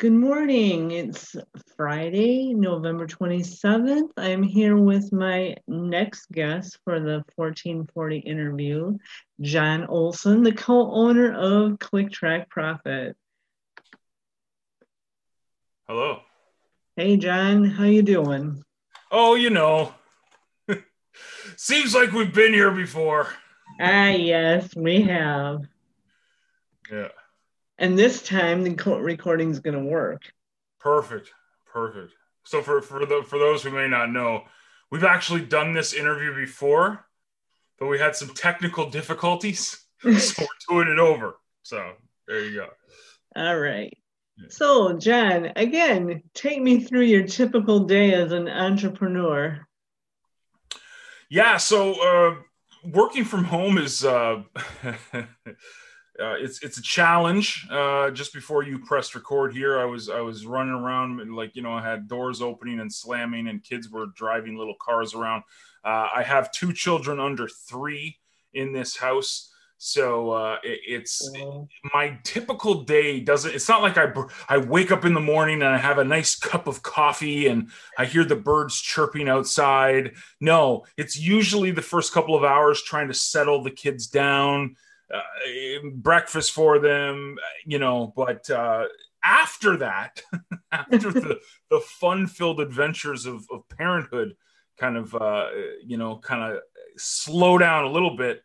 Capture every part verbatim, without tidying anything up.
Good morning. It's Friday, November twenty-seventh. I'm here with my next guest for the fourteen forty interview, John Olson, the co-owner of Click Track Profit. Hello. Hey, John. How you doing? Oh, you know, seems like we've been here before. Ah, yes, we have. Yeah. And this time the recording is going to work. Perfect. Perfect. So for, for, the, for those who may not know, we've actually done this interview before, but we had some technical difficulties. So we're doing it over. So there you go. All right. Yeah. So John, again, take me through your typical day as an entrepreneur. Yeah. So uh, working from home is... Uh, Uh, it's it's a challenge. Uh, just before you pressed record here, I was I was running around and, like, you know, I had doors opening and slamming, and kids were driving little cars around. Uh, I have two children under three in this house, so uh, it, it's it, my typical day doesn't. It's not like I I wake up in the morning and I have a nice cup of coffee and I hear the birds chirping outside. No, it's usually the first couple of hours trying to settle the kids down. Uh, breakfast for them, you know, but uh, after that, after the, the fun-filled adventures of, of parenthood kind of, uh, you know, kind of slow down a little bit.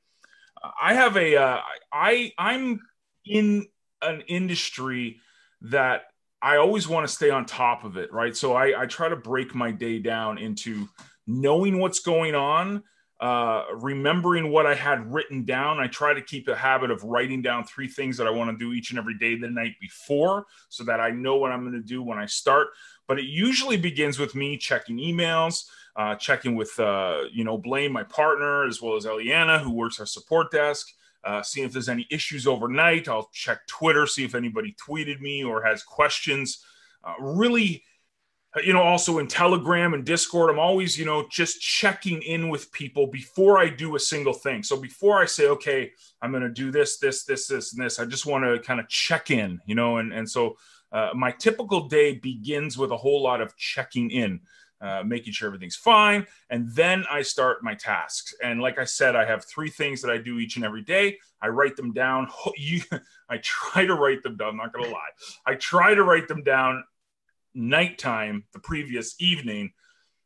I have a, uh, I, I'm in an industry that I always want to stay on top of it, right? So I, I try to break my day down into knowing what's going on, Uh, remembering what I had written down. I try to keep a habit of writing down three things that I want to do each and every day the night before so that I know what I'm going to do when I start. But it usually begins with me checking emails, uh, checking with, uh, you know, Blaine, my partner, as well as Eliana, who works our support desk, uh, seeing if there's any issues overnight. I'll check Twitter, see if anybody tweeted me or has questions. Uh, really You know, also in Telegram and Discord, I'm always, you know, just checking in with people before I do a single thing. So before I say, okay, I'm going to do this, this, this, this, and this, I just want to kind of check in, you know, and, and so uh, my typical day begins with a whole lot of checking in, uh, making sure everything's fine. And then I start my tasks. And like I said, I have three things that I do each and every day. I write them down. I try to write them down. I'm not going to lie. I try to write them down nighttime the previous evening.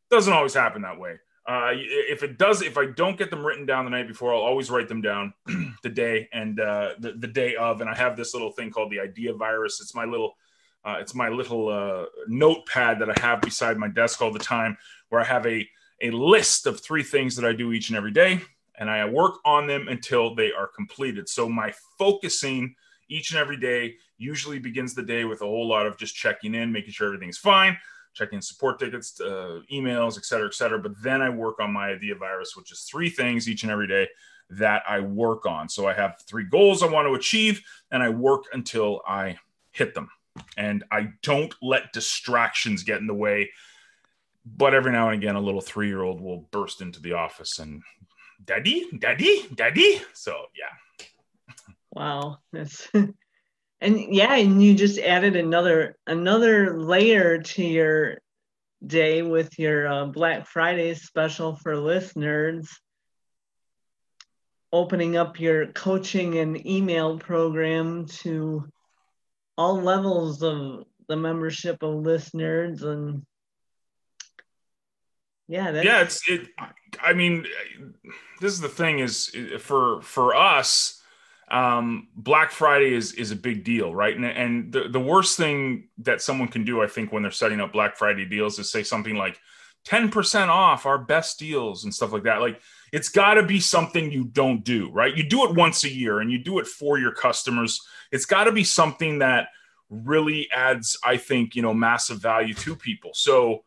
Doesn't always happen that way. Uh, if it does, if I don't get them written down the night before, I'll always write them down the day and uh, the, the day of. And I have this little thing called the Idea Virus. It's my little, uh, it's my little uh, notepad that I have beside my desk all the time, where I have a a list of three things that I do each and every day, and I work on them until they are completed. So my focusing each and every day usually begins the day with a whole lot of just checking in, making sure everything's fine, checking support tickets, uh, emails, et cetera, et cetera. But then I work on my Idea Virus, which is three things each and every day that I work on. So I have three goals I want to achieve, and I work until I hit them. And I don't let distractions get in the way. But every now and again, a little three-year-old will burst into the office and, "Daddy, Daddy, Daddy." So, yeah. Wow. That's, and yeah, and you just added another another layer to your day with your uh, Black Friday special for ListNerds, opening up your coaching and email program to all levels of the membership of ListNerds. And yeah, that's, yeah, it's it. I mean, this is the thing is for for us. Um, Black Friday is, is a big deal, right? And, and the, the worst thing that someone can do, I think, when they're setting up Black Friday deals is say something like ten percent off our best deals and stuff like that. Like, it's gotta be something you don't do, right? You do it once a year and you do it for your customers. It's gotta be something that really adds, I think, you know, massive value to people. So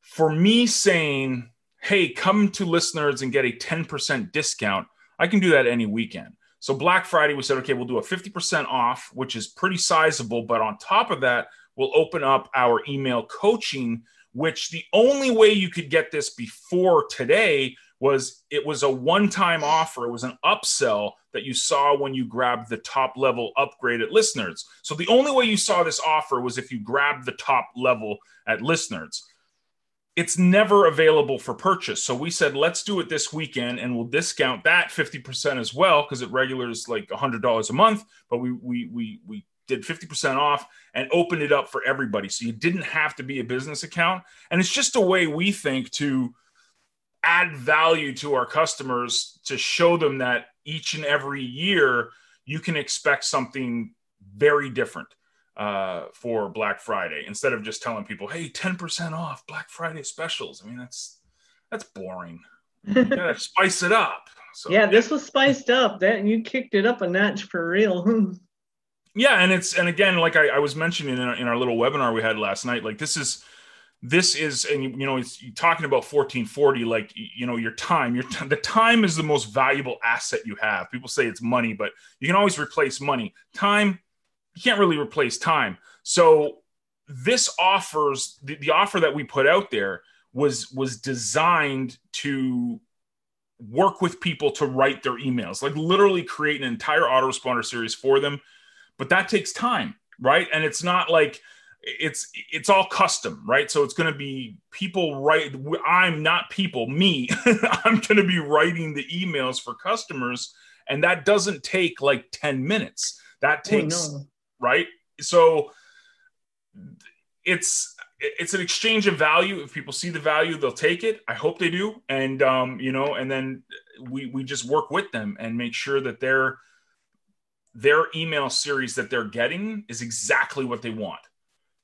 for me saying, hey, come to ListNerds and get a ten percent discount, I can do that any weekend. So Black Friday, we said, okay, we'll do a fifty percent off, which is pretty sizable. But on top of that, we'll open up our email coaching, which the only way you could get this before today was it was a one-time offer. It was an upsell that you saw when you grabbed the top level upgrade at ListNerds. So the only way you saw this offer was if you grabbed the top level at ListNerds. It's never available for purchase. So we said, let's do it this weekend and we'll discount that fifty percent as well, because it regular is like one hundred dollars a month, but we, we, we, we did fifty percent off and opened it up for everybody. So you didn't have to be a business account. And it's just a way we think to add value to our customers, to show them that each and every year you can expect something very different uh, for Black Friday, instead of just telling people, hey, ten percent off Black Friday specials. I mean, that's, that's boring. You gotta spice it up. So, yeah, this was spiced up. That you kicked it up a notch for real. Yeah. And it's, and again, like I, I was mentioning in our, in our little webinar we had last night, like this is, this is, and you, you know, it's you're talking about fourteen forty, like, you know, your time, your t- the time is the most valuable asset you have. People say it's money, but you can always replace money. Time, you can't really replace time. So this offers, the, the offer that we put out there was, was designed to work with people to write their emails, like literally create an entire autoresponder series for them. But that takes time, right? And it's not like, it's it's all custom, right? So it's going to be people write, I'm not people, me, I'm going to be writing the emails for customers. And that doesn't take like ten minutes. That takes, oh, no. right? So it's, it's an exchange of value. If people see the value, they'll take it. I hope they do. And, um, you know, and then we, we just work with them and make sure that their, their email series that they're getting is exactly what they want.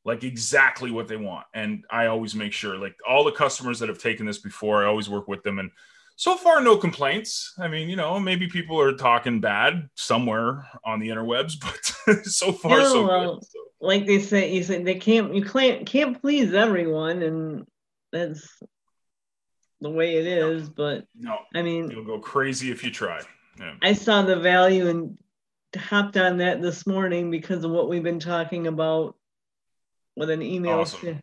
Like exactly what they want. And I always make sure, like all the customers that have taken this before, I always work with them. And so far, no complaints. I mean, you know, maybe people are talking bad somewhere on the interwebs, but so far, no, so well, good. So. Like they say, you say they can't, you can't, can't please everyone. And that's the way it is. No, but no, I mean, you'll go crazy if you try. Yeah. I saw the value and hopped on that this morning because of what we've been talking about. With an email. Awesome.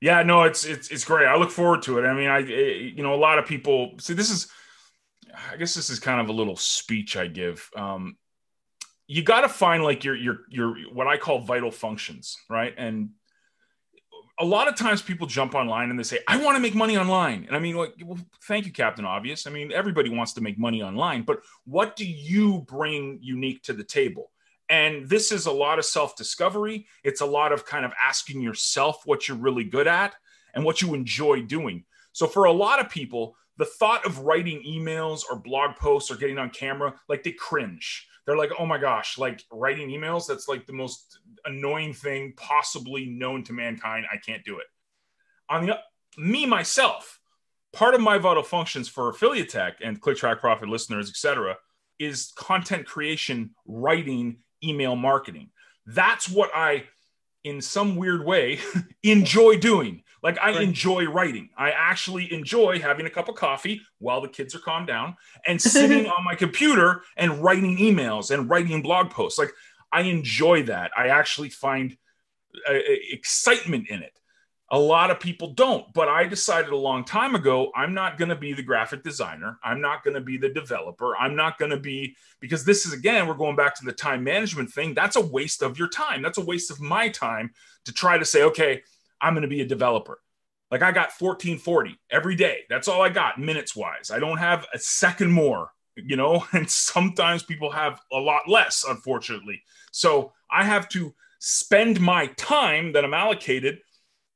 Yeah, no, it's, it's, it's great. I look forward to it. I mean, I, it, you know, a lot of people see, this is, I guess this is kind of a little speech I give. Um, you got to find like your, your, your, what I call vital functions. Right. And a lot of times people jump online and they say, I want to make money online. And I mean, like, well, thank you, Captain Obvious. I mean, everybody wants to make money online, but what do you bring unique to the table? And this is a lot of self-discovery. It's a lot of kind of asking yourself what you're really good at and what you enjoy doing. So for a lot of people, the thought of writing emails or blog posts or getting on camera, like they cringe. They're like, oh my gosh, like writing emails, that's like the most annoying thing possibly known to mankind. I can't do it. On the me, myself, part of my vital functions for Affiliate Tech and Click Track Profit, ListNerds, et cetera, is content creation, writing, email marketing. That's what I, in some weird way, enjoy doing. Like I enjoy writing. I actually enjoy having a cup of coffee while the kids are calmed down and sitting on my computer and writing emails and writing blog posts. Like I enjoy that. I actually find uh, excitement in it. A lot of people don't, but I decided a long time ago, I'm not going to be the graphic designer. I'm not going to be the developer. I'm not going to be, because this is, again, we're going back to the time management thing. That's a waste of your time. That's a waste of my time to try to say, okay, I'm going to be a developer. Like I got fourteen forty every day. That's all I got minutes wise. I don't have a second more, you know, and sometimes people have a lot less, unfortunately. So I have to spend my time that I'm allocated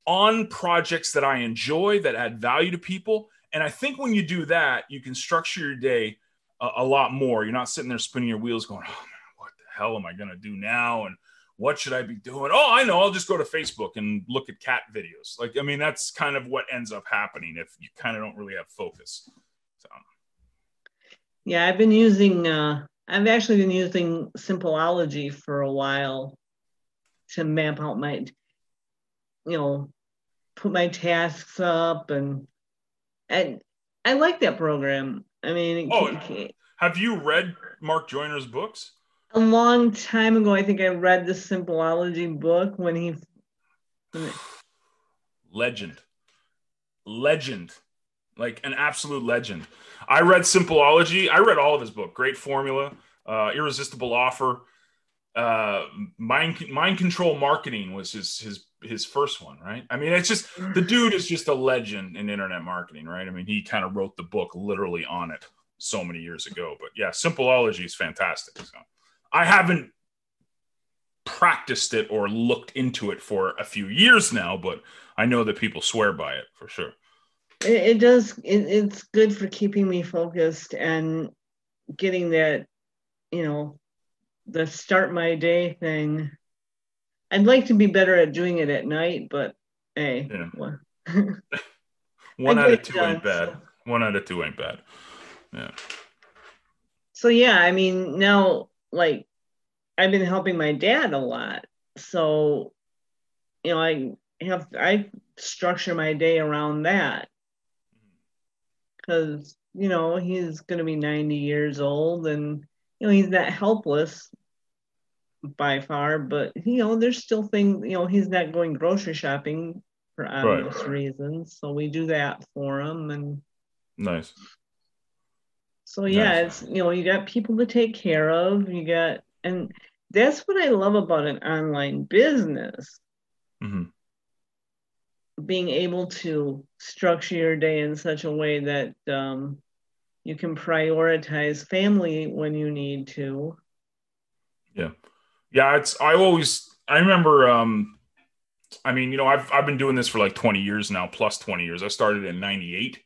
on projects that I enjoy, that add value to people. And I think when you do that, you can structure your day a, a lot more. You're not sitting there spinning your wheels going, oh, man, what the hell am I going to do now? And what should I be doing? Oh, I know, I'll just go to Facebook and look at cat videos. Like, I mean, that's kind of what ends up happening if you kind of don't really have focus. So. Yeah, I've been using, uh, I've actually been using Simpleology for a while to map out my, you know, put my tasks up, and and I like that program. I mean, oh, it, it, have you read Mark Joyner's books? A long time ago, I think I read the Simpleology book when he when it, legend, legend. like an absolute legend. I read Simpleology. I read all of his book. Great Formula, uh, Irresistible Offer. Uh, mind mind control marketing was his his his first one, right? I mean, it's just, the dude is just a legend in internet marketing, right? I mean, he kind of wrote the book literally on it so many years ago. But yeah, Simpleology is fantastic. So I haven't practiced it or looked into it for a few years now, but I know that people swear by it for sure. It, it does. It, it's good for keeping me focused and getting that, you know, the start my day thing. I'd like to be better at doing it at night, but hey. Yeah. Well. One out of two done, ain't bad. So. One out of two ain't bad. Yeah. So yeah, I mean, now, like, I've been helping my dad a lot. So, you know, I have, I structure my day around that. Cause, you know, he's going to be ninety years old, and, you know, he's not helpless by far, but, you know, there's still things, you know, he's not going grocery shopping for obvious right. reasons. So we do that for him. And nice. So yeah, nice. It's, you know, you got people to take care of, you got, and that's what I love about an online business. Mm-hmm. Being able to structure your day in such a way that, um, you can prioritize family when you need to. Yeah. Yeah. It's, I always, I remember, um, I mean, you know, I've, I've been doing this for like twenty years now, plus twenty years. I started in ninety-eight.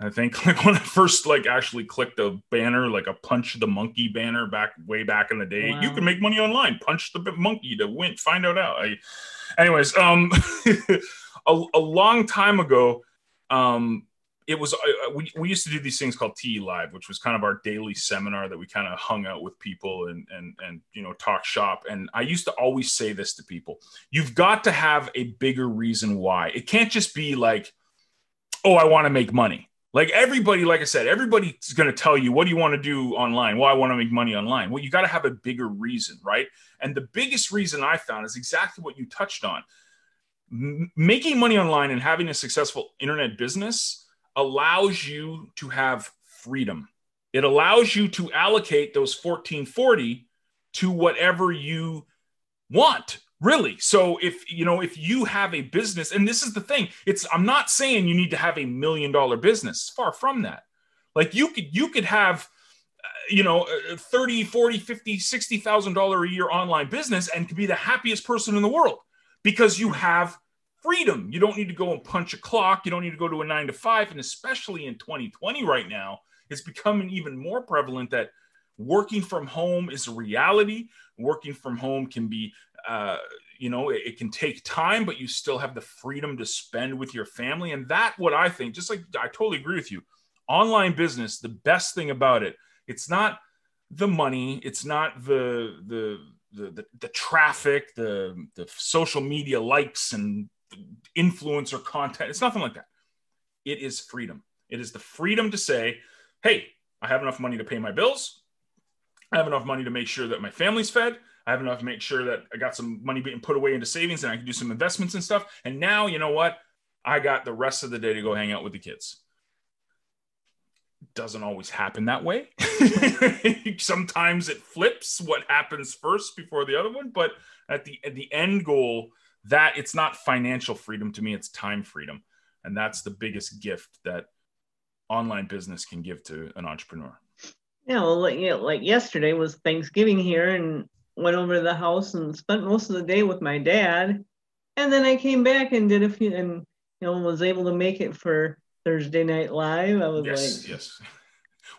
I think, like, when I first like actually clicked a banner, like a punch the monkey banner back way back in the day, wow. You can make money online, punch the monkey to win, find out out. I, anyways, um, a, a long time ago, um, it was, we, we used to do these things called T E Live, which was kind of our daily seminar that we kind of hung out with people and, and, and, you know, talk shop. And I used to always say this to people: you've got to have a bigger reason why. It can't just be like, oh, I want to make money. Like everybody, like I said, everybody's going to tell you, what do you want to do online? Well, I want to make money online. Well, you got to have a bigger reason, right? And the biggest reason I found is exactly what you touched on. M- making money online and having a successful internet business allows you to have freedom. It allows you to allocate those fourteen forty to whatever you want, really. So if, you know, if you have a business, and this is the thing, it's, I'm not saying you need to have a million dollar business, far from that. Like you could, you could have, uh, you know, thirty, forty, fifty, sixty thousand dollars a year online business and could be the happiest person in the world because you have freedom. You don't need to go and punch a clock. You don't need to go to a nine to five. And especially in twenty twenty right now, it's becoming even more prevalent that working from home is a reality. Working from home can be, uh, you know, it, it can take time, but you still have the freedom to spend with your family. And that, what I think, just like, I totally agree with you. Online business, the best thing about it, it's not the money. It's not the, the, the, the, the traffic, the, the social media likes and influencer content. It's nothing like that. It is freedom. It is the freedom to say, hey, I have enough money to pay my bills. I have enough money to make sure that my family's fed. I have enough to make sure that I got some money being put away into savings and I can do some investments and stuff. And now, you know what? I got the rest of the day to go hang out with the kids. Doesn't always happen that way. Sometimes it flips what happens first before the other one. But at the, at the end goal, that it's not financial freedom to me, it's time freedom. And that's the biggest gift that online business can give to an entrepreneur. Yeah, well, like, you know, like yesterday was Thanksgiving here, and went over to the house and spent most of the day with my dad. And then I came back and did a few, and, you know, was able to make it for Thursday Night Live. I was yes, like, yes.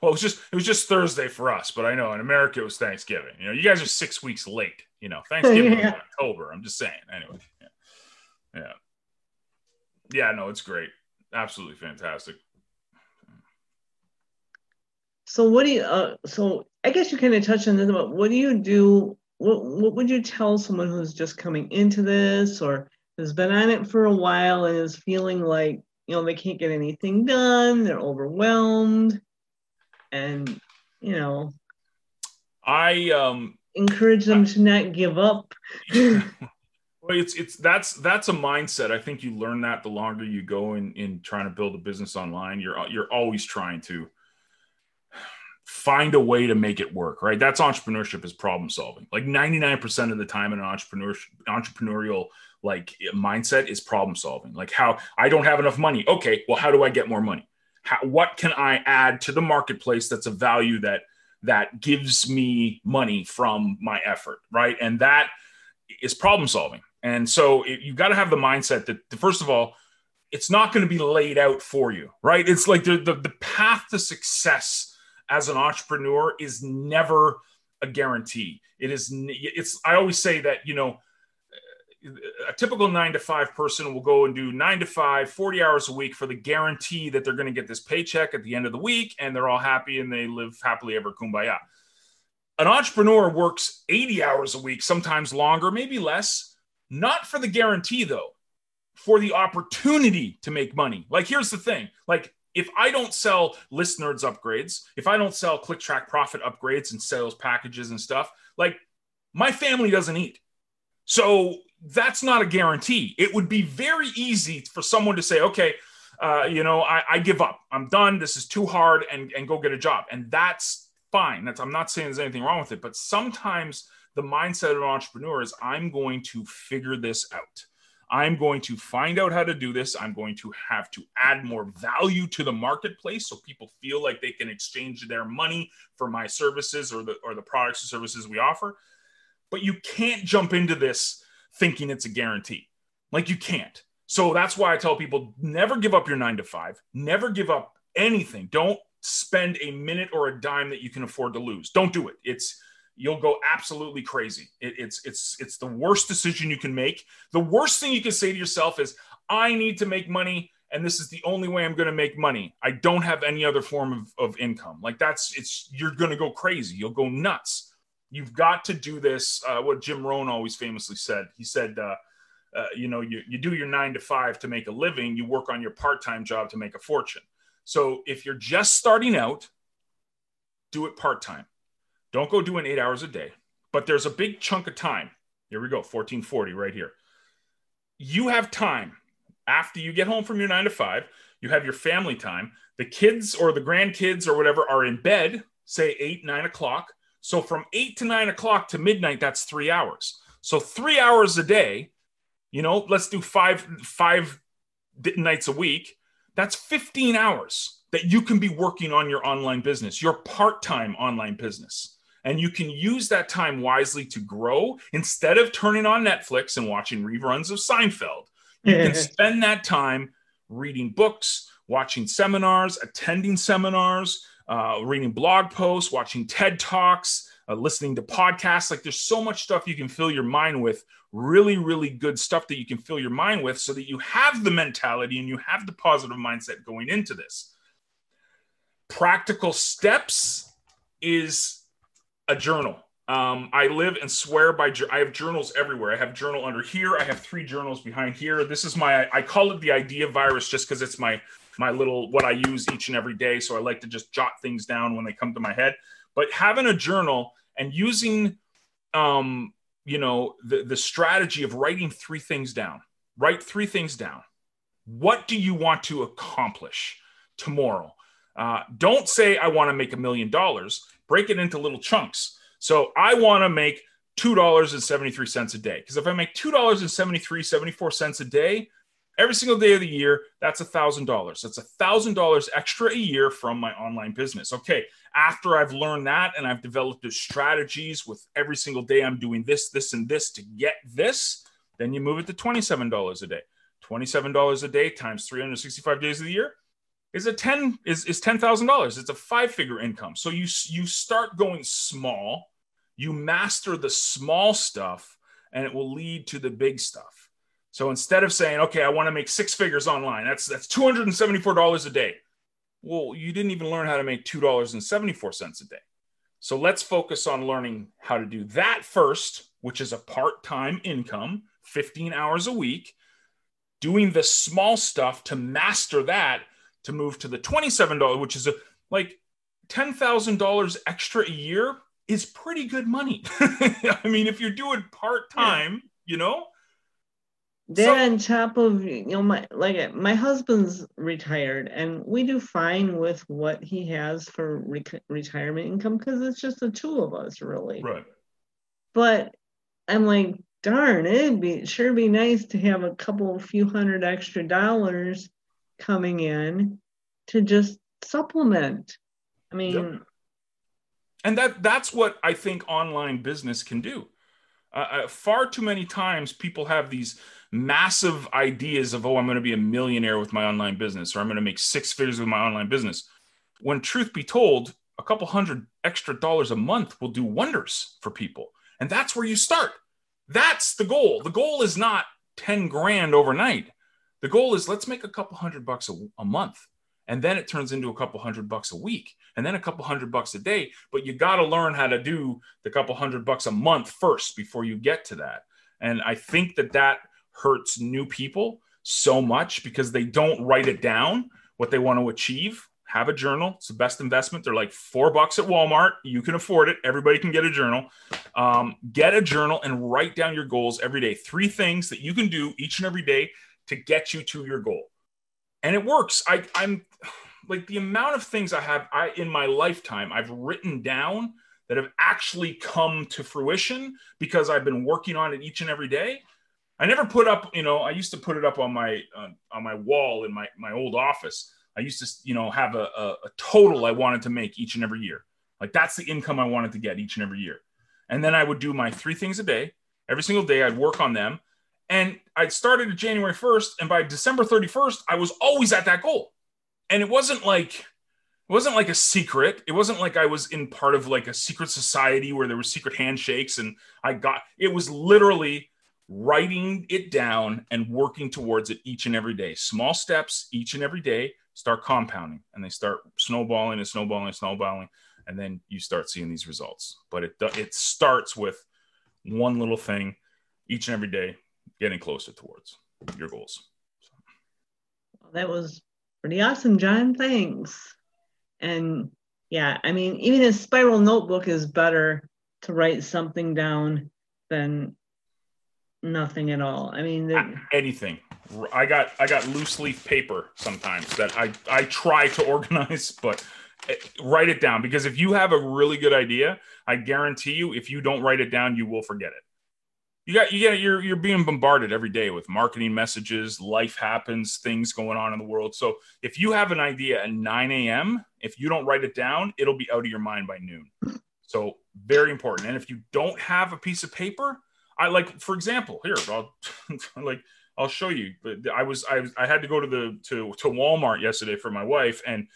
Well, it was just, it was just Thursday for us, but I know in America it was Thanksgiving. You know, you guys are six weeks late. You know, Thanksgiving yeah. is in October. I'm just saying. Anyway, yeah. yeah, yeah, no, it's great, absolutely fantastic. So what do you? Uh, so I guess you kind of touched on this, but what do you do? What What would you tell someone who's just coming into this, or has been on it for a while and is feeling like, you know, they can't get anything done, they're overwhelmed, and, you know, I um. encourage them to not give up. Well, it's it's that's that's a mindset. I think you learn that the longer you go in in trying to build a business online. You're you're always trying to find a way to make it work, right? That's entrepreneurship, is problem solving. Like ninety-nine percent of the time in an entrepreneur entrepreneurial like mindset is problem solving. Like, how I don't have enough money. Okay, well, how do I get more money? How, what can I add to the marketplace that's a value that that gives me money from my effort, right? And that is problem solving. And so it, you've got to have the mindset that, first of all, it's not going to be laid out for you, right? It's like the, the, the path to success as an entrepreneur is never a guarantee. It is, it's, I always say that, you know, a typical nine to five person will go and do nine to five, forty hours a week for the guarantee that they're going to get this paycheck at the end of the week and they're all happy and they live happily ever kumbaya. An entrepreneur works eighty hours a week, sometimes longer, maybe less, not for the guarantee though, for the opportunity to make money. Like, here's the thing. Like, if I don't sell ListNerds upgrades, if I don't sell Click Track Profit upgrades and sales packages and stuff, like, my family doesn't eat. So that's not a guarantee. It would be very easy for someone to say, okay, uh, you know, I, I give up, I'm done, this is too hard, and, and go get a job. And that's fine. That's, I'm not saying there's anything wrong with it, but sometimes the mindset of an entrepreneur is, I'm going to figure this out. I'm going to find out how to do this. I'm going to have to add more value to the marketplace so people feel like they can exchange their money for my services or the, or the products and services we offer. But you can't jump into this thinking it's a guarantee. Like, you can't. So that's why I tell people, never give up your nine to five, never give up anything. Don't spend a minute or a dime that you can afford to lose. Don't do it. It's, you'll go absolutely crazy. It, it's, it's, it's the worst decision you can make. The worst thing you can say to yourself is, I need to make money, and this is the only way I'm going to make money. I don't have any other form of, of income. Like, that's, it's, you're going to go crazy. You'll go nuts. You've got to do this. Uh, what Jim Rohn always famously said, he said, uh, uh, you know, you, you do your nine to five to make a living. You work on your part-time job to make a fortune. So if you're just starting out, do it part-time. Don't go doing eight hours a day, but there's a big chunk of time. Here we go, fourteen forty right here. You have time after you get home from your nine to five. You have your family time. The kids or the grandkids or whatever are in bed, say eight, nine o'clock. So from eight to nine o'clock to midnight, that's three hours. So three hours a day, you know, let's do five, five nights a week. That's fifteen hours that you can be working on your online business, your part-time online business. And you can use that time wisely to grow. Instead of turning on Netflix and watching reruns of Seinfeld, you can spend that time reading books, watching seminars, attending seminars, uh, reading blog posts, watching TED Talks, uh, listening to podcasts. Like, there's so much stuff you can fill your mind with, really, really good stuff that you can fill your mind with, so that you have the mentality and you have the positive mindset going into this. Practical steps is a journal. Um, I live and swear by, I have journals everywhere. I have journal under here. I have three journals behind here. This is my, I call it the idea virus just because it's my, my little, what I use each and every day. So I like to just jot things down when they come to my head. But having a journal and using, um, you know, the, the strategy of writing three things down, write three things down. What do you want to accomplish tomorrow? Uh, don't say, I want to make a million dollars, break it into little chunks. So I want to make two dollars and seventy-three cents a day. Because if I make two dollars and seventy-three, seventy-four cents a day, every single day of the year, that's one thousand dollars. That's one thousand dollars extra a year from my online business. Okay, after I've learned that and I've developed the strategies with every single day, I'm doing this, this, and this to get this, then you move it to twenty-seven dollars a day. twenty-seven dollars a day times three hundred sixty-five days of the year is a ten is is ten thousand dollars. It's a five figure income. So you you start going small, you master the small stuff, and it will lead to the big stuff. So instead of saying, okay, I want to make six figures online, that's that's two hundred and seventy four dollars a day. Well, you didn't even learn how to make two dollars and seventy four cents a day. So let's focus on learning how to do that first, which is a part time income, fifteen hours a week, doing the small stuff to master that, to move to the twenty-seven dollars, which is a, like ten thousand dollars extra a year is pretty good money. I mean, if you're doing part-time, yeah. You know, Then so, on top of, you know, my like my husband's retired, and we do fine with what he has for re- retirement income because it's just the two of us, really. Right. But I'm like, darn, it'd be sure be nice to have a couple, few hundred extra dollars coming in to just supplement. I mean, yep. and that that's what I think online business can do. Uh, far too many times people have these massive ideas of, oh, I'm going to be a millionaire with my online business, or I'm going to make six figures with my online business. When truth be told, a couple hundred extra dollars a month will do wonders for people. And that's where you start. That's the goal. The goal is not ten grand overnight. The goal is let's make a couple hundred bucks a, a month. And then it turns into a couple hundred bucks a week, and then a couple hundred bucks a day. But you got to learn how to do the couple hundred bucks a month first before you get to that. And I think that that hurts new people so much because they don't write it down what they want to achieve. Have a journal. It's the best investment. They're like four bucks at Walmart. You can afford it. Everybody can get a journal. Um, get a journal and write down your goals every day. Three things that you can do each and every day to get you to your goal. And it works. I, I'm like the amount of things I have I, in my lifetime I've written down that have actually come to fruition because I've been working on it each and every day. I never put up, you know, I used to put it up on my uh, on my wall in my, my old office. I used to, you know, have a, a, a total I wanted to make each and every year. Like that's the income I wanted to get each and every year. And then I would do my three things a day. Every single day I'd work on them. And I started January first, and by December thirty-first, I was always at that goal. And it wasn't like, it wasn't like a secret. It wasn't like I was in part of like a secret society where there were secret handshakes and I got, it was literally writing it down and working towards it each and every day. Small steps each and every day start compounding, and they start snowballing and snowballing and snowballing. And then you start seeing these results, but it it starts with one little thing each and every day, getting closer towards your goals. So. Well, that was pretty awesome, John. Thanks. And yeah, I mean, even a spiral notebook is better to write something down than nothing at all. I mean, the- anything. I got I got loose leaf paper sometimes that I, I try to organize, but write it down. Because if you have a really good idea, I guarantee you, if you don't write it down, you will forget it. You got, you got, you're, you're being bombarded every day with marketing messages, life happens, things going on in the world. So if you have an idea at nine a.m., if you don't write it down, it'll be out of your mind by noon. So very important. And if you don't have a piece of paper, I like, for example, here, I'll like, I'll show you, but I was, I was, I had to go to the, to, to Walmart yesterday for my wife, and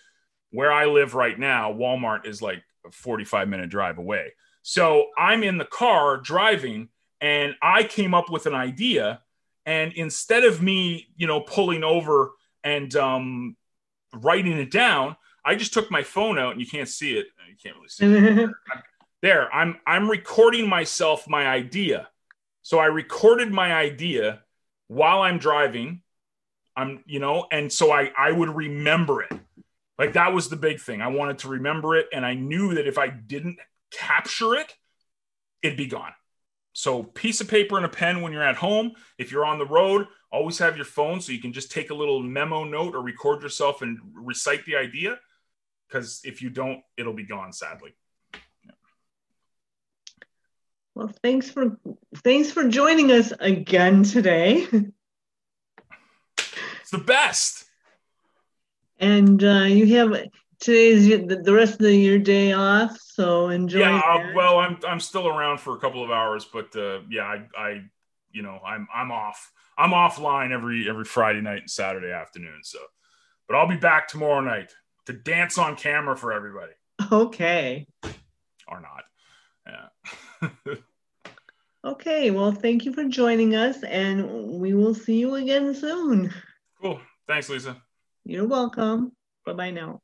where I live right now, Walmart is like a forty-five minute drive away. So I'm in the car driving, and I came up with an idea, and instead of me, you know, pulling over and um, writing it down, I just took my phone out, and you can't see it. You can't really see it. There, I'm I'm recording myself, my idea. So I recorded my idea while I'm driving. I'm, you know, and so I, I would remember it. Like that was the big thing. I wanted to remember it, and I knew that if I didn't capture it, it'd be gone. So piece of paper and a pen when you're at home. If you're on the road, always have your phone so you can just take a little memo note or record yourself and recite the idea, because if you don't, it'll be gone, sadly. Yeah. Well, thanks for thanks for joining us again today. It's the best. And uh, you have... Today's the rest of your day off, so enjoy. Yeah, uh, well, I'm I'm still around for a couple of hours, but uh, yeah, I, I, you know, I'm I'm off. I'm offline every every Friday night and Saturday afternoon. So, but I'll be back tomorrow night to dance on camera for everybody. Okay. Or not. Yeah. Okay. Well, thank you for joining us, and we will see you again soon. Cool. Thanks, Lisa. You're welcome. Bye bye now.